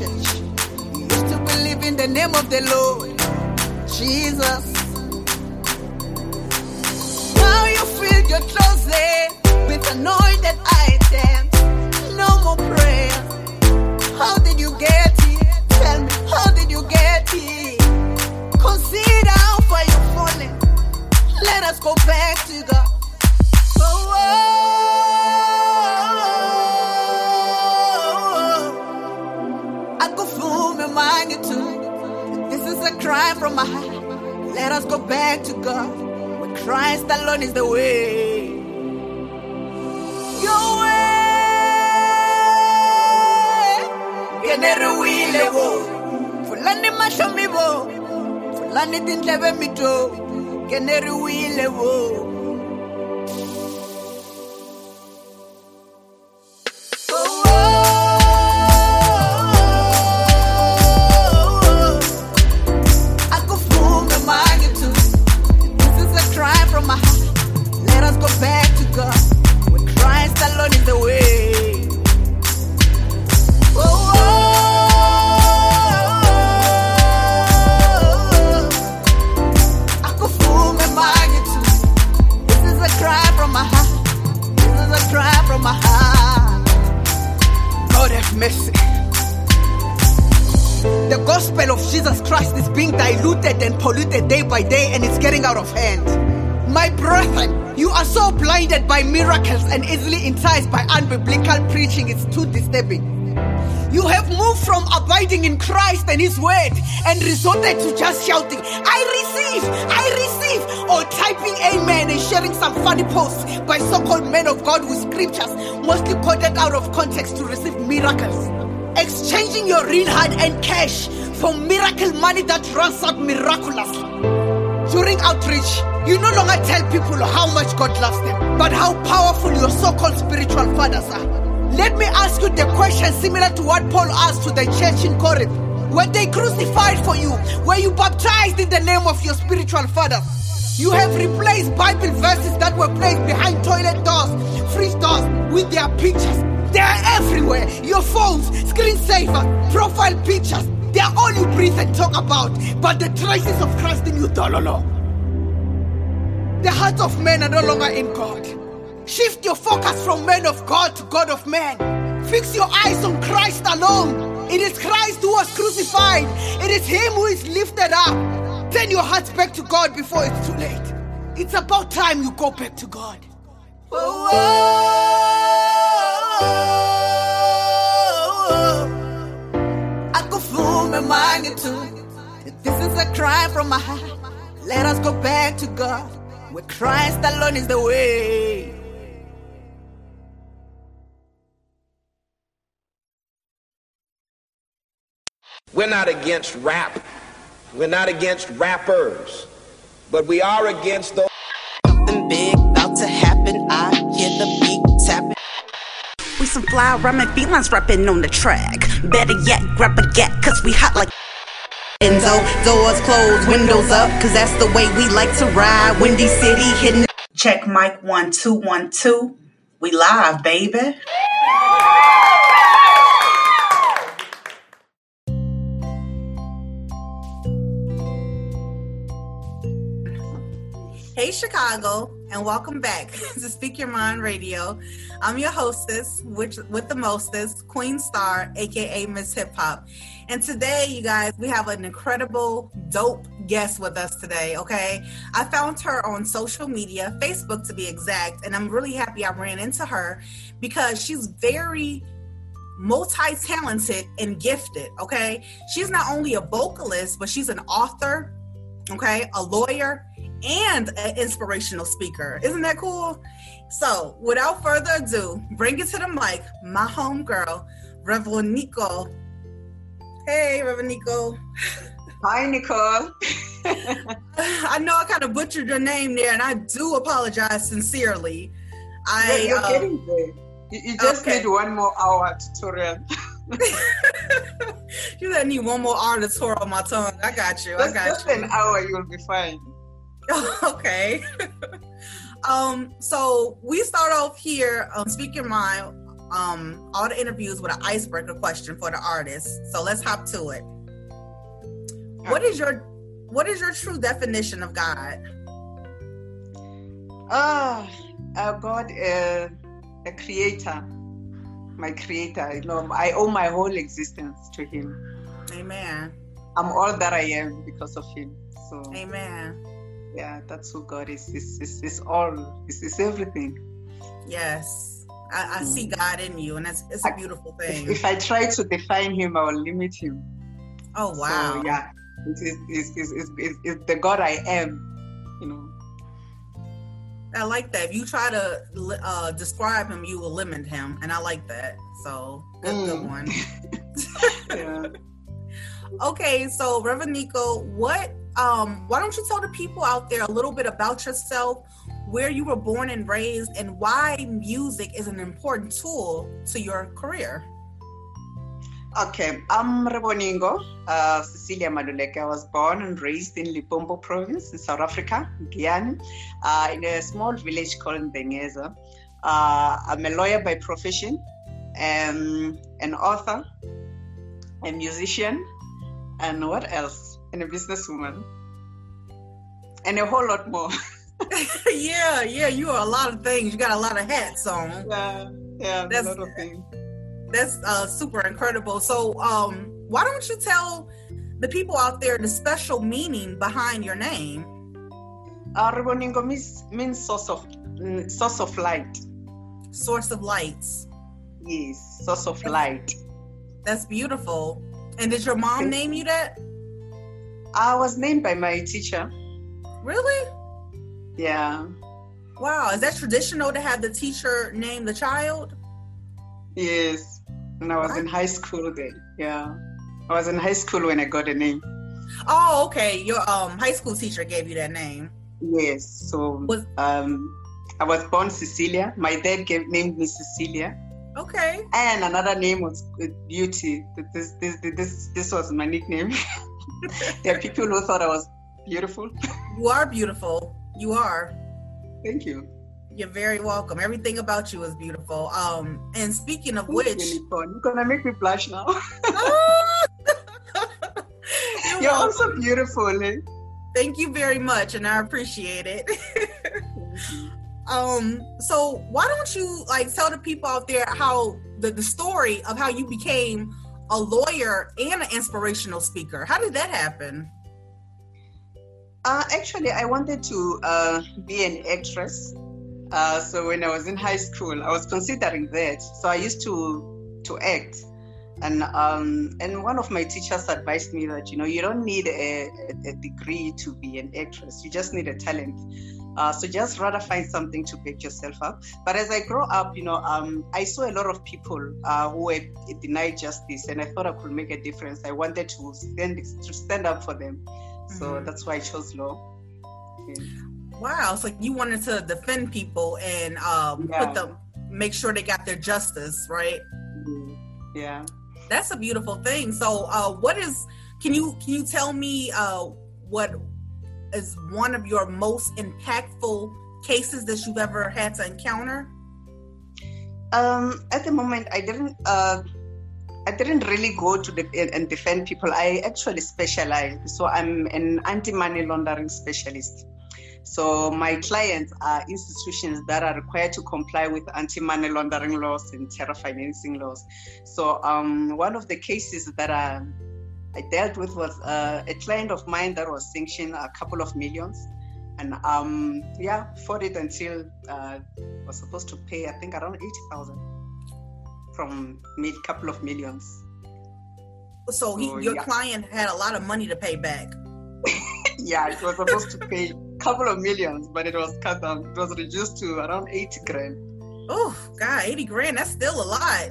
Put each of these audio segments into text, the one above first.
church. We used to believe in the name of the Lord, Jesus. Now you fill your closet with anointed items. No more prayer. How did you get here? Tell me, how did you get here? Consider how far you've fallen. Let us go back to God. This is a cry from my heart. Let us go back to God. Where Christ alone is the way. Your way. Yenere wile wo. Fulani mashomi wo. Fulani tindlebe mito. Yenere wile wo. Miracles and easily enticed by unbiblical preaching is too disturbing. You have moved from abiding in Christ and His Word and resorted to just shouting, I receive, or typing amen and sharing some funny posts by so-called men of God with scriptures mostly quoted out of context to receive miracles. Exchanging your real hard and cash for miracle money that runs out miraculously. During outreach, you no longer tell people how much God loves them, but how powerful your so-called spiritual fathers are. Let me ask you the question similar to what Paul asked to the church in Corinth. When they crucified for you, were you baptized in the name of your spiritual father? You have replaced Bible verses that were placed behind toilet doors, fridge doors, with their pictures. They are everywhere. Your phones, screensaver, profile pictures. They are all you breathe and talk about, but the traces of Christ in you, dololo. The hearts of men are no longer in God. Shift your focus from men of God to God of men. Fix your eyes on Christ alone. It is Christ who was crucified. It is Him who is lifted up. Turn your hearts back to God before it's too late. It's about time you go back to God. Oh, oh, oh. This is a cry from my heart. Let us go back to God, where Christ alone is the way. We're not against rap. We're not against rappers. But we are against those. Something big about to happen. I hear the beat tapping. We some fly rhyming felines rapping on the track. Better yet, grab a gat, cause we hot like Enzo. Doors closed, windows up, cause that's the way we like to ride. Windy City hitting. Check mic 1 2 1 2. We live, baby. Hey Chicago, and welcome back to Speak Your Mind Radio. I'm your hostess, with the mostest, Queen Star, aka Miss Hip Hop. And today, you guys, we have an incredible, dope guest with us today, okay? I found her on social media, Facebook to be exact, and I'm really happy I ran into her because she's very multi-talented and gifted, okay? She's not only a vocalist, but she's an author, okay, a lawyer, and an inspirational speaker. Isn't that cool? So, without further ado, bring it to the mic, my homegirl, Reverend Nicole. Hey, Reverend Nicole. Hi, Nicole. I know I kind of butchered your name there, and I do apologize sincerely. You're getting there. You just need one more hour tutorial. You just need one more hour tutorial on my tongue. I got you. Just an hour, you'll be fine. Okay. So we start off here on Speak Your Mind all the interviews with an icebreaker question for the artist. So let's hop to it. What is your true definition of God? God, a creator, my creator. You know, I owe my whole existence to him. Amen. I'm all that I am because of him. So amen. Yeah, that's who God is. It's all. It's everything. Yes, I see God in you, and it's a beautiful thing. If I try to define him, I will limit him. Oh wow! So, yeah, it's the God I am. You know. I like that. If you try to describe him, you will limit him, and I like that. So good one. Yeah. Okay, so Reverend Nico, what? Why don't you tell the people out there a little bit about yourself, where you were born and raised, and why music is an important tool to your career? Okay, I'm Reboningo, Cecilia Maduleke. I was born and raised in Limpopo province in South Africa, Guyana, in a small village called Bengeza. I'm a lawyer by profession, an author, a musician, and what else? And a businesswoman, and a whole lot more. yeah, you are a lot of things. You got a lot of hats on. Yeah, that's a lot of things. That's super incredible. So, why don't you tell the people out there the special meaning behind your name? Reboningo means source of light. Source of lights. Yes, source of light. That's beautiful. And did your mom name you that? I was named by my teacher. Really? Yeah. Wow, is that traditional to have the teacher name the child? Yes, and I was in high school then. Yeah, I was in high school when I got the name. Oh, okay. Your high school teacher gave you that name. Yes. So I was born Cecilia. My dad named me Cecilia. Okay. And another name was Beauty. This was my nickname. There are people who thought I was beautiful. You are beautiful. You are. Thank you. You're very welcome. Everything about you is beautiful. And speaking of which, you're gonna make me blush now. You're also beautiful. Eh? Thank you very much, and I appreciate it. So why don't you tell the people out there how the story of how you became a lawyer and an inspirational speaker. How did that happen? Actually, I wanted to be an actress. So when I was in high school, I was considering that. So I used to act, and one of my teachers advised me that you don't need a degree to be an actress. You just need a talent. So just rather find something to pick yourself up. But as I grow up, I saw a lot of people who were denied justice, and I thought I could make a difference. I wanted to stand up for them. So that's why I chose law. Yeah. Wow. So you wanted to defend people and make sure they got their justice, right? Yeah. That's a beautiful thing. So can you tell me what is one of your most impactful cases that you've ever had to encounter? At the moment, I didn't really go to and defend people. I actually specialize. So I'm an anti-money laundering specialist. So my clients are institutions that are required to comply with anti-money laundering laws and terror financing laws. So one of the cases that I dealt with was a client of mine that was sanctioned a couple of millions, and fought it until was supposed to pay, I think, around 80,000 from mid couple of millions. So your client had a lot of money to pay back. Yeah, it was supposed to pay a couple of millions, but it was cut down. It was reduced to around 80 grand. Oh God, 80 grand, that's still a lot.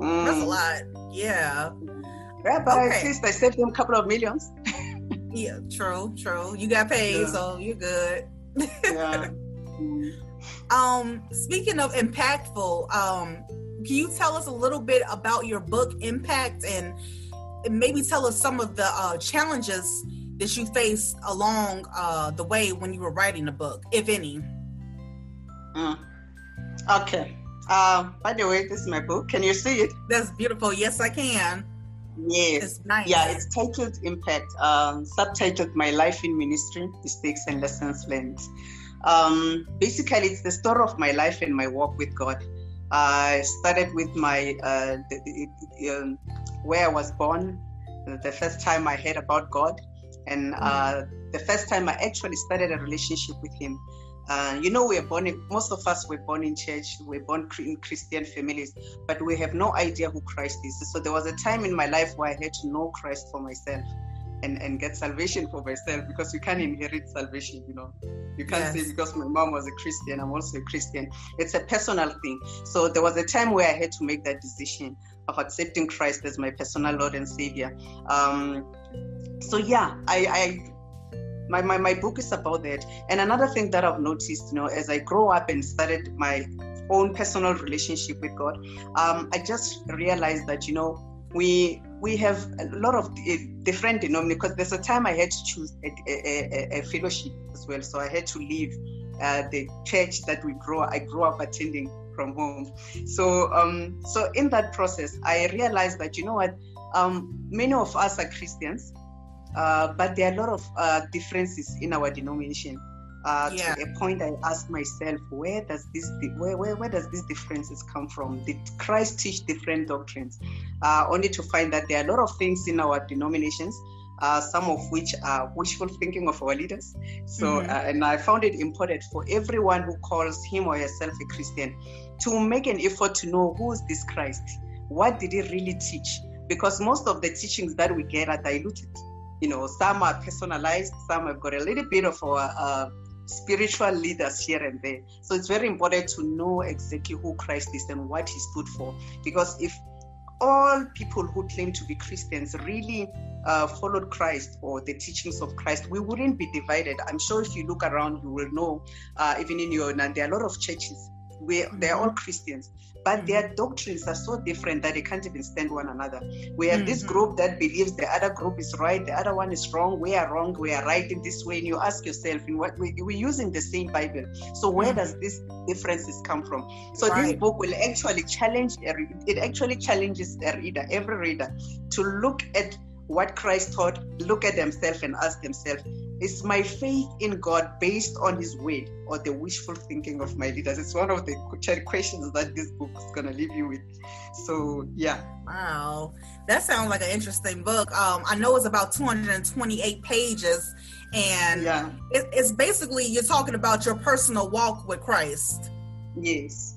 That's a lot, yeah. Yeah, but at least I saved him a couple of millions. Yeah, true. You got paid, so you're good. Yeah. Speaking of impactful, can you tell us a little bit about your book, Impact, and maybe tell us some of the challenges that you faced along the way when you were writing the book, if any? Okay. By the way, this is my book. Can you see it? That's beautiful. Yes, I can. Yes. It's nice. Yeah, it's titled Impact, subtitled My Life in Ministry, Mistakes and Lessons Learned. Basically, it's the story of my life and my walk with God. I started with my where I was born, the first time I heard about God, and the first time I actually started a relationship with Him. We are born, most of us were born in church, we're born in Christian families, but we have no idea who Christ is. So there was a time in my life where I had to know Christ for myself and get salvation for myself, because you can't inherit salvation, You can't say, because my mom was a Christian, I'm also a Christian. It's a personal thing. So there was a time where I had to make that decision of accepting Christ as my personal Lord and Savior. My book is about that. And another thing that I've noticed, as I grow up and started my own personal relationship with God, I just realized that, we have a lot of different denominators, because there's a time I had to choose a fellowship as well. So I had to leave the church that I grew up attending from home. So so in that process, I realized that, many of us are Christians, but there are a lot of differences in our denomination. To a point, I asked myself, where does these differences come from? Did Christ teach different doctrines? Only to find that there are a lot of things in our denominations, some of which are wishful thinking of our leaders. So, and I found it important for everyone who calls him or herself a Christian to make an effort to know, who is this Christ? What did he really teach? Because most of the teachings that we get are diluted. Some are personalized, some have got a little bit of our spiritual leaders here and there. So it's very important to know exactly who Christ is and what he stood for. Because if all people who claim to be Christians really followed Christ or the teachings of Christ, we wouldn't be divided. I'm sure if you look around, you will know, even in your land, there are a lot of churches where they're all Christians, but their doctrines are so different that they can't even stand one another. We have this group that believes the other group is right, the other one is wrong, we are wrong, we are right in this way. And you ask yourself, in what way? We're using the same Bible. So where does these differences come from? So This book will actually challenges a reader, every reader, to look at what Christ taught, look at themselves and ask themselves, is my faith in God based on his word or the wishful thinking of my leaders? It's one of the questions that this book is going to leave you with. So, yeah. Wow. That sounds like an interesting book. I know it's about 228 pages. And it's basically, you're talking about your personal walk with Christ. Yes.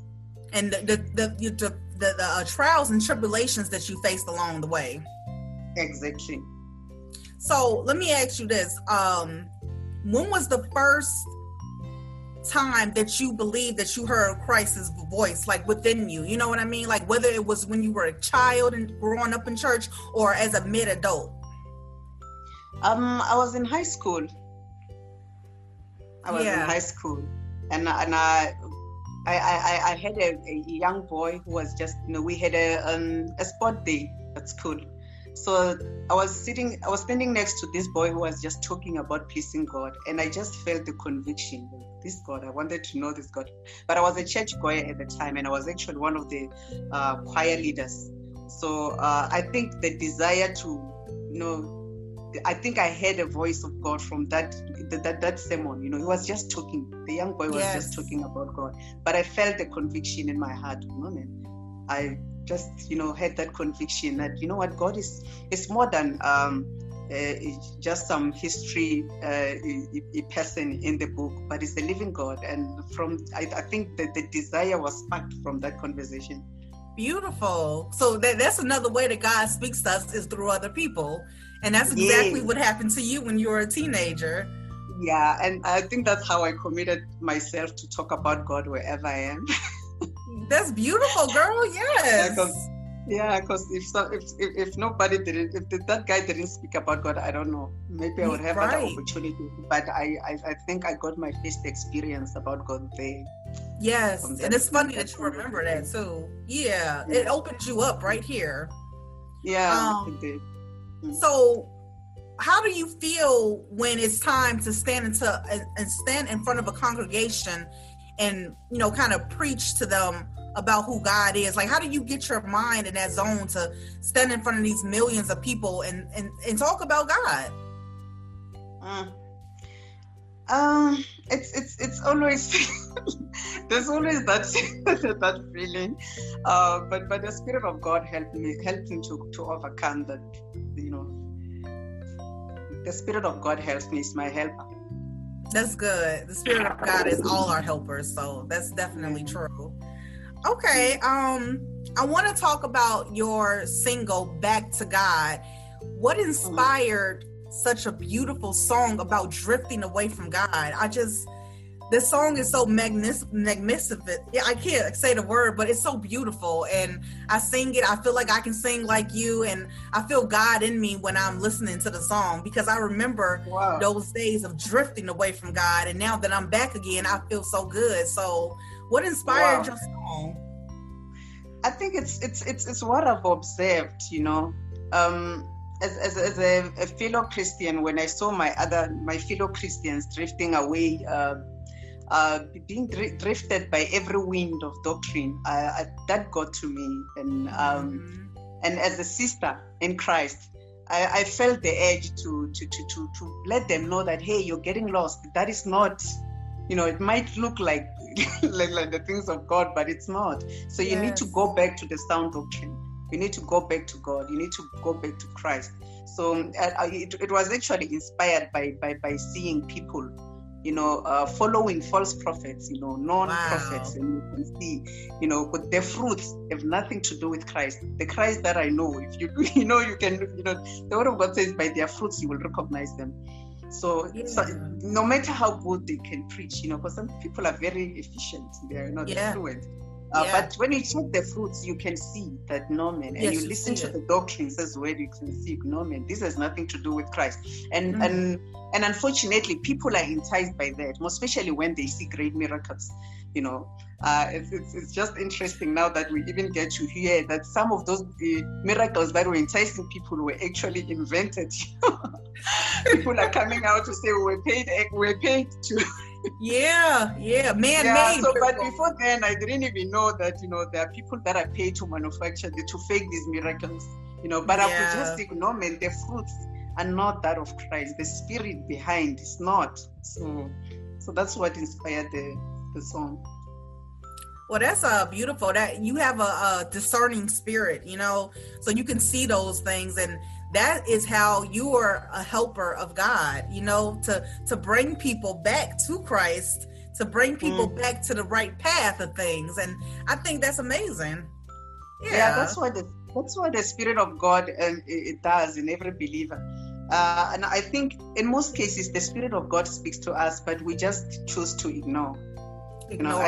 And the trials and tribulations that you faced along the way. Exactly. So let me ask you this. When was the first time that you believed that you heard Christ's voice, like within you? You know what I mean? Like whether it was when you were a child and growing up in church or as a mid-adult? I was in high school. In high school. And I had a young boy who was just, we had a sport day at school. So I was standing next to this boy who was just talking about pleasing God. And I just felt the conviction, this God, I wanted to know this God. But I was a church choir at the time, and I was actually one of the choir leaders. So I think the desire to, I think I heard a voice of God from that sermon. He was just talking. The young boy was just talking about God. But I felt the conviction in my heart. I just had that conviction that what God is, it's more than just some history a person in the book, but it's a living God. And I think that the desire was sparked from that conversation. Beautiful. So that's another way that God speaks to us, is through other people, and that's exactly what happened to you when you were a teenager. Yeah, and I think that's how I committed myself to talk about God wherever I am. That's beautiful, girl. Yes. Because if nobody didn't, if that guy didn't speak about God, I don't know. Maybe I would have other opportunity. But I think I got my first experience about God there. Yes, and it's funny that you remember that too. Yeah, it opened you up right here. Yeah, it did. So, how do you feel when it's time to stand in front of a congregation and kind of preach to them about who God is? Like, how do you get your mind in that zone to stand in front of these millions of people and talk about God? It's always there's always that feeling, but the Spirit of God helped me to overcome that. You know, the Spirit of God helps me; it's my helper. That's good. The Spirit of God is all our helpers, so that's definitely true. Okay, I want to talk about your single "Back to God." What inspired such a beautiful song about drifting away from God? This song is so magnificent. Yeah, I can't say the word, but it's so beautiful. And I sing it. I feel like I can sing like you. And I feel God in me when I'm listening to the song, because I remember those days of drifting away from God. And now that I'm back again, I feel so good. So what inspired your song? I think it's what I've observed, you know. As a fellow Christian, when I saw my fellow Christians drifting away, being drifted by every wind of doctrine, that got to me. And and as a sister in Christ, I felt the urge to let them know that, hey, you're getting lost. That is not, you know, it might look like like the things of God, but it's not. So you need to go back to the sound doctrine. You need to go back to God. You need to go back to Christ. So it was actually inspired by seeing people, you know, following false prophets, you know, non-prophets. And you can see, you know, but their fruits have nothing to do with Christ. The Christ that I know, if you know, you can, you know, the Word of God says by their fruits you will recognize them. So no matter how good they can preach, you know, because some people are very efficient, they are not fluent. But when you check the fruits, you can see that no man, and you listen to the doctrines as well, you can see no man. This has nothing to do with Christ, and unfortunately, people are enticed by that, most especially when they see great miracles. You know, it's just interesting now that we even get to hear that some of those miracles that were enticing people were actually invented. People are coming out to say we were paid to. Man-made. So, but before then, I didn't even know that, you know, there are people that are paid to manufacture, to fake these miracles, you know. But I could just ignore, man, the fruits are not that of Christ. The spirit behind is not. So that's what inspired the song. Well, that's beautiful. That you have a discerning spirit, you know, so you can see those things, and that is how you are a helper of God, you know, to bring people back to Christ, to bring people back to the right path of things. And I think that's amazing. Yeah, that's what the Spirit of God it does in every believer. And I think in most cases, the Spirit of God speaks to us, but we just choose to ignore. You know,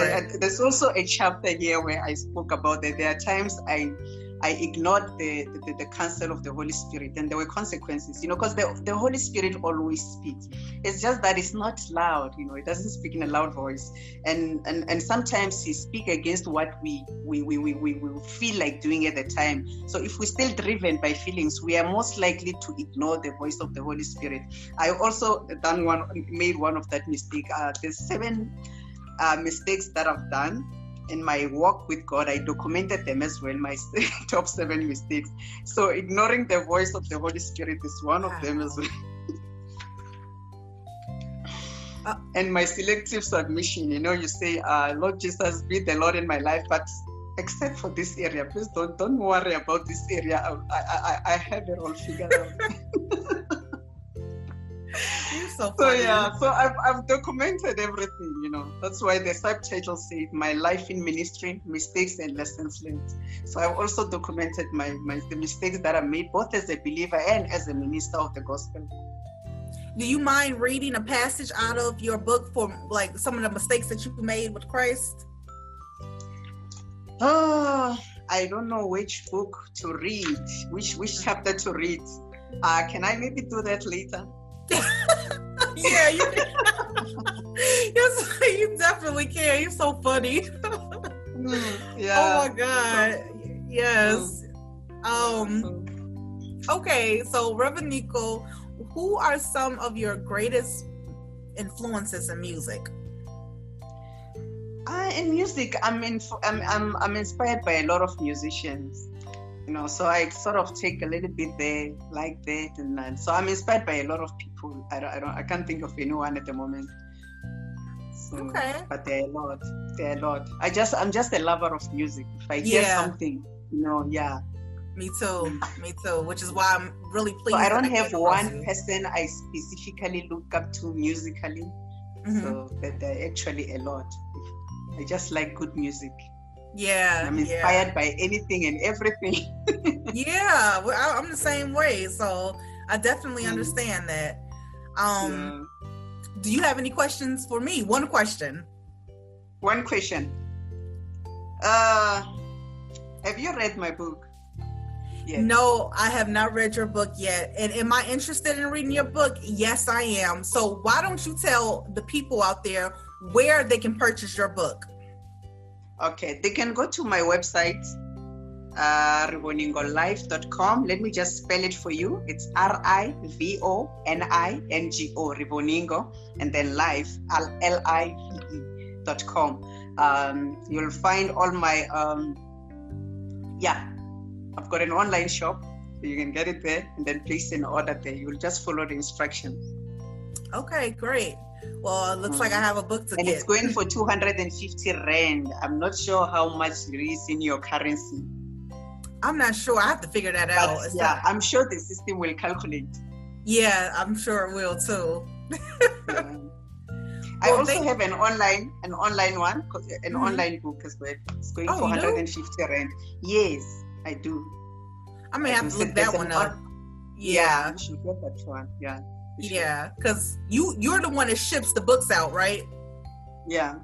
there's also a chapter here where I spoke about that. There are times I ignored the counsel of the Holy Spirit, and there were consequences, you know, because the Holy Spirit always speaks. It's just that it's not loud, you know, it doesn't speak in a loud voice. And sometimes he speaks against what we feel like doing at the time. So if we're still driven by feelings, we are most likely to ignore the voice of the Holy Spirit. I also made one of that mistake. There's 7 mistakes that I've done. In my walk with God, I documented them as well, my top 7 mistakes. So ignoring the voice of the Holy Spirit is one of them as well. And my selective submission, you know, you say, Lord Jesus, be the Lord in my life, but except for this area, please don't worry about this area. I have it all figured out. So I've documented everything, you know. That's why the subtitle says My Life in Ministry, Mistakes and Lessons Learned. So I've also documented the mistakes that I made, both as a believer and as a minister of the gospel. Do you mind reading a passage out of your book for like some of the mistakes that you made with Christ? I don't know which book to read, which chapter to read. Can I maybe do that later? Yeah, you can. Yes, you definitely can. You're so funny. Oh my God. Yes. Okay, so Reverend Nicole, who are some of your greatest influences in music? In music, I'm inspired by a lot of musicians, you know. So I sort of take a little bit there, like that, and then, so I'm inspired by a lot of people. I can't think of anyone at the moment. So, okay. But there are a lot. I'm just a lover of music. If I hear something, you know, yeah. Me too. Which is why I'm really pleased. So I don't have one person I specifically look up to musically. Mm-hmm. So that they're actually a lot. I just like good music. Yeah. I'm inspired by anything and everything. Yeah. Well, I'm the same way. So I definitely understand that. Do you have any questions for me? One question. Have you read my book? Yes. No, I have not read your book yet. And am I interested in reading your book? Yes, I am. So why don't you tell the people out there where they can purchase your book? Okay, they can go to my website, riboningolive.com. Let me just spell it for you. It's Rivoningo, Reboningo, and then live, live.com. You'll find all my, I've got an online shop, so you can get it there and then place an order there. You'll just follow the instructions. Okay, great. Well, it looks like I have a book to get. And it's going for 250 Rand. I'm not sure how much it is in your currency. I'm not sure. I have to figure that out. Yeah, I'm sure the system will calculate. Yeah, I'm sure it will too. Yeah. I also have an online one, an online book as well. It's going for 150 Rand. Yes, I do. I may have to look that one up. Yeah, you should get that one. Yeah. Yeah, because you're the one that ships the books out, right? Yeah.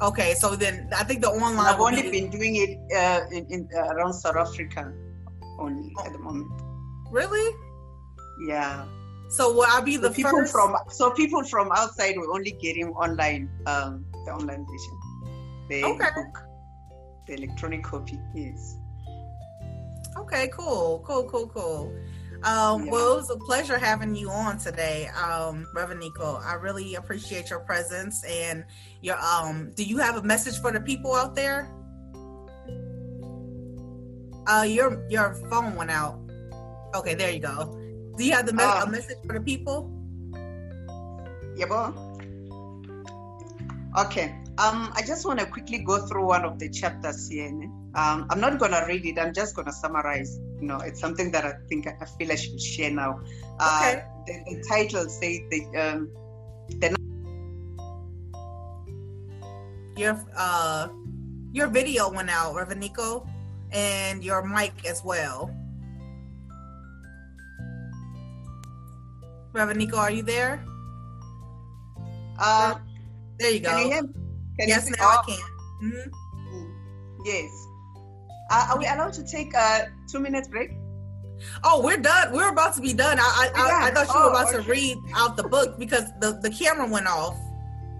Okay, so then I think the online. I've only been doing it in around South Africa only at the moment. Really? Yeah. So will I be the first? People from outside will only get him online, the online edition. Book, the electronic copy, yes. Okay, cool. Well, it was a pleasure having you on today, Reverend Nicole. I really appreciate your presence and your. Do you have a message for the people out there? Your phone went out. Okay, there you go. Do you have a message for the people? Yeah, boy. Okay. I just want to quickly go through one of the chapters here. I'm not going to read it. I'm just going to summarize. You know, it's something that I think I feel I should share now. Okay. The title says your video went out, Reverend Nico, and your mic as well. Reverend Nico, are you there? There you go. Can you hear me? Yes, now I can. Mm-hmm. Yes. Are we allowed to take a 2-minute break? Oh, we're done. We're about to be done. I thought you were about to read out the book because the camera went off.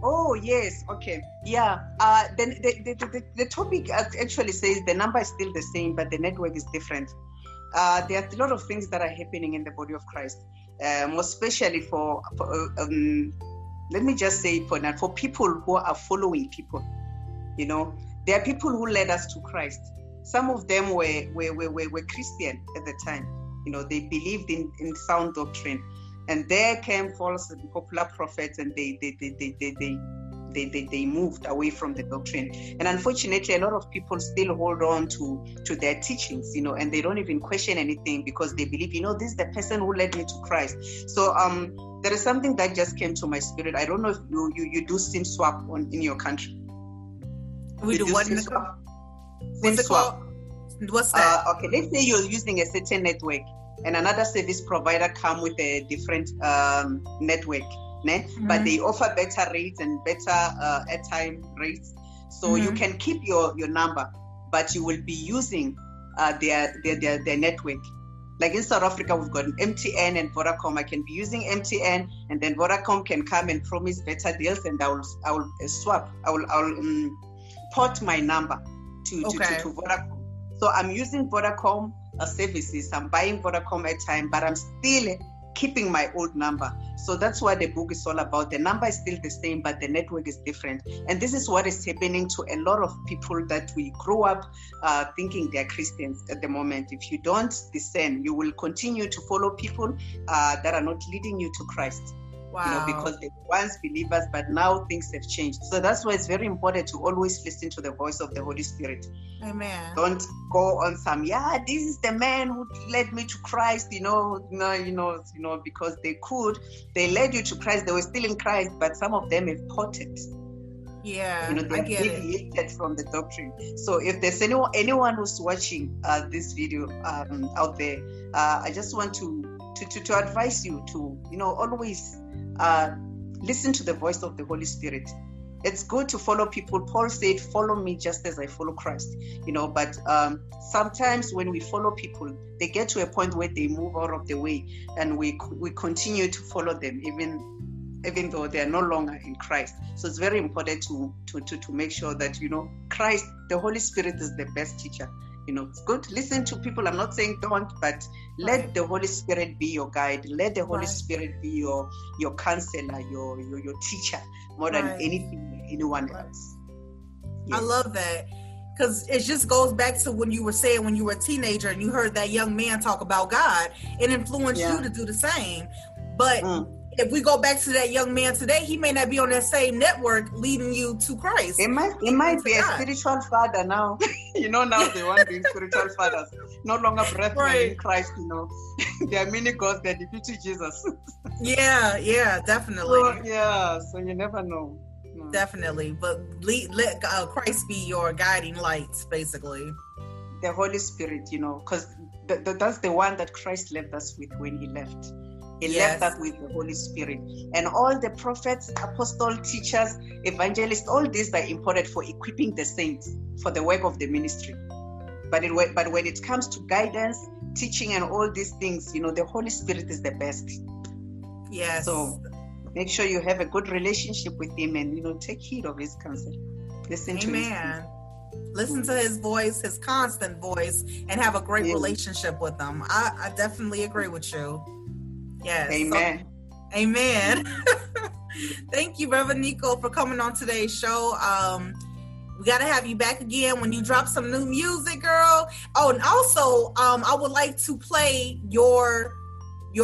Oh, yes. Okay. Yeah. Then the topic actually says the number is still the same, but the network is different. There are a lot of things that are happening in the body of Christ, most especially for let me just say for now, for people who are following people, you know, there are people who led us to Christ. Some of them were Christian at the time. You know, they believed in sound doctrine. And there came false and popular prophets and they moved away from the doctrine. And unfortunately, a lot of people still hold on to their teachings, you know, and they don't even question anything because they believe, you know, this is the person who led me to Christ. So there is something that just came to my spirit. I don't know if you do SIM swap in your country. We do what? SIM swap. What's that? Okay, let's say you're using a certain network and another service provider come with a different network. Mm-hmm. But they offer better rates and better airtime rates, so you can keep your number, but you will be using their network. Like in South Africa, we've got MTN and Vodacom. I can be using MTN, and then Vodacom can come and promise better deals, and I will swap. I will port my number to Vodacom. So I'm using Vodacom services. I'm buying Vodacom airtime, but I'm still keeping my old number. So that's what the book is all about. The number is still the same, but the network is different. And this is what is happening to a lot of people that we grow up thinking they're Christians at the moment. If you don't discern, you will continue to follow people that are not leading you to Christ. Wow. You know, because they were once believers, but now things have changed. So that's why it's very important to always listen to the voice of the Holy Spirit. Amen. Don't go on some, this is the man who led me to Christ, you know, because they led you to Christ, they were still in Christ, but some of them have potted. Yeah, you know, they deviated from the doctrine. So if there's anyone who's watching this video out there, I just want to advise you to, always listen to the voice of the Holy Spirit. It's good to follow people. Paul said, follow me just as I follow Christ, but sometimes when we follow people, they get to a point where they move out of the way, and we continue to follow them, even though they are no longer in Christ. So it's very important to make sure that, Christ, the Holy Spirit is the best teacher. It's good. Listen to people. I'm not saying don't, but let the Holy Spirit be your guide. Let the Holy Spirit be your counselor, your teacher, more than anyone else. Yes. I love that, because it just goes back to when you were saying when you were a teenager and you heard that young man talk about God. It influenced you to do the same. But if we go back to that young man today, he may not be on that same network leading you to Christ. It might be a spiritual father now. Now they want to be spiritual fathers. No longer brethren in Christ, There are many gods, they are deputy Jesus. Yeah, definitely. So you never know. No. Definitely. But let Christ be your guiding light, basically. The Holy Spirit, because that's the one that Christ left us with when he left. He left us with the Holy Spirit. And all the prophets, apostles, teachers, evangelists, all these are important for equipping the saints for the work of the ministry. But when it comes to guidance, teaching, and all these things, the Holy Spirit is the best. Yes. So make sure you have a good relationship with him and, take heed of his counsel. Listen to his counsel. Listen to his voice, his constant voice, and have a great relationship with him. I definitely agree with you. Yes. Amen. So, amen. Thank you, Reverend Nicole, for coming on today's show. We got to have you back again when you drop some new music, girl. Oh, and also, I would like to play your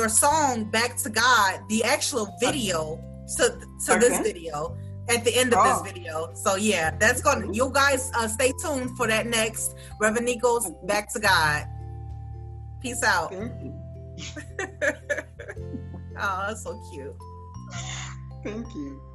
song, Back to God, the actual video to this video at the end of this video. So, that's going to, you guys stay tuned for that next Reverend Nicole's Back to God. Peace out. Oh, that's so cute. Thank you.